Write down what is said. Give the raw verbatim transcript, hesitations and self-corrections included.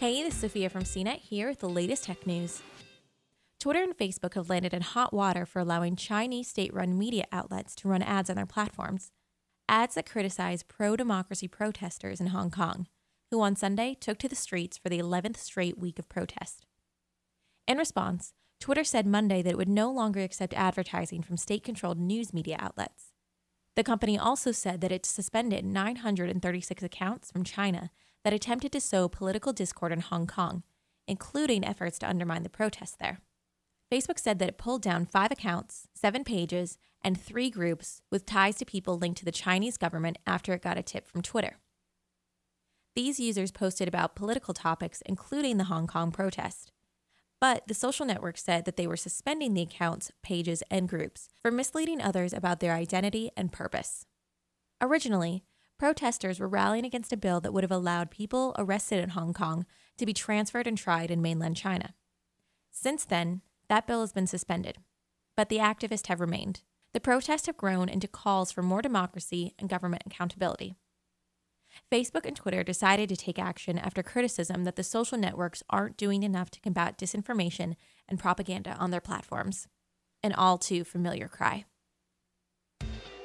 Hey, this is Sophia from C net here with the latest tech news. Twitter and Facebook have landed in hot water for allowing Chinese state-run media outlets to run ads on their platforms. Ads that criticize pro-democracy protesters in Hong Kong, who on Sunday took to the streets for the eleventh straight week of protest. In response, Twitter said Monday that it would no longer accept advertising from state-controlled news media outlets. The company also said that it suspended nine hundred thirty-six accounts from China that attempted to sow political discord in Hong Kong, including efforts to undermine the protests there. Facebook said that it pulled down five accounts, seven pages, and three groups with ties to people linked to the Chinese government after it got a tip from Twitter. These users posted about political topics, including the Hong Kong protest. But the social network said that they were suspending the accounts, pages, and groups for misleading others about their identity and purpose. Originally, protesters were rallying against a bill that would have allowed people arrested in Hong Kong to be transferred and tried in mainland China. Since then, that bill has been suspended, but the activists have remained. The protests have grown into calls for more democracy and government accountability. Facebook and Twitter decided to take action after criticism that the social networks aren't doing enough to combat disinformation and propaganda on their platforms. An all too familiar cry.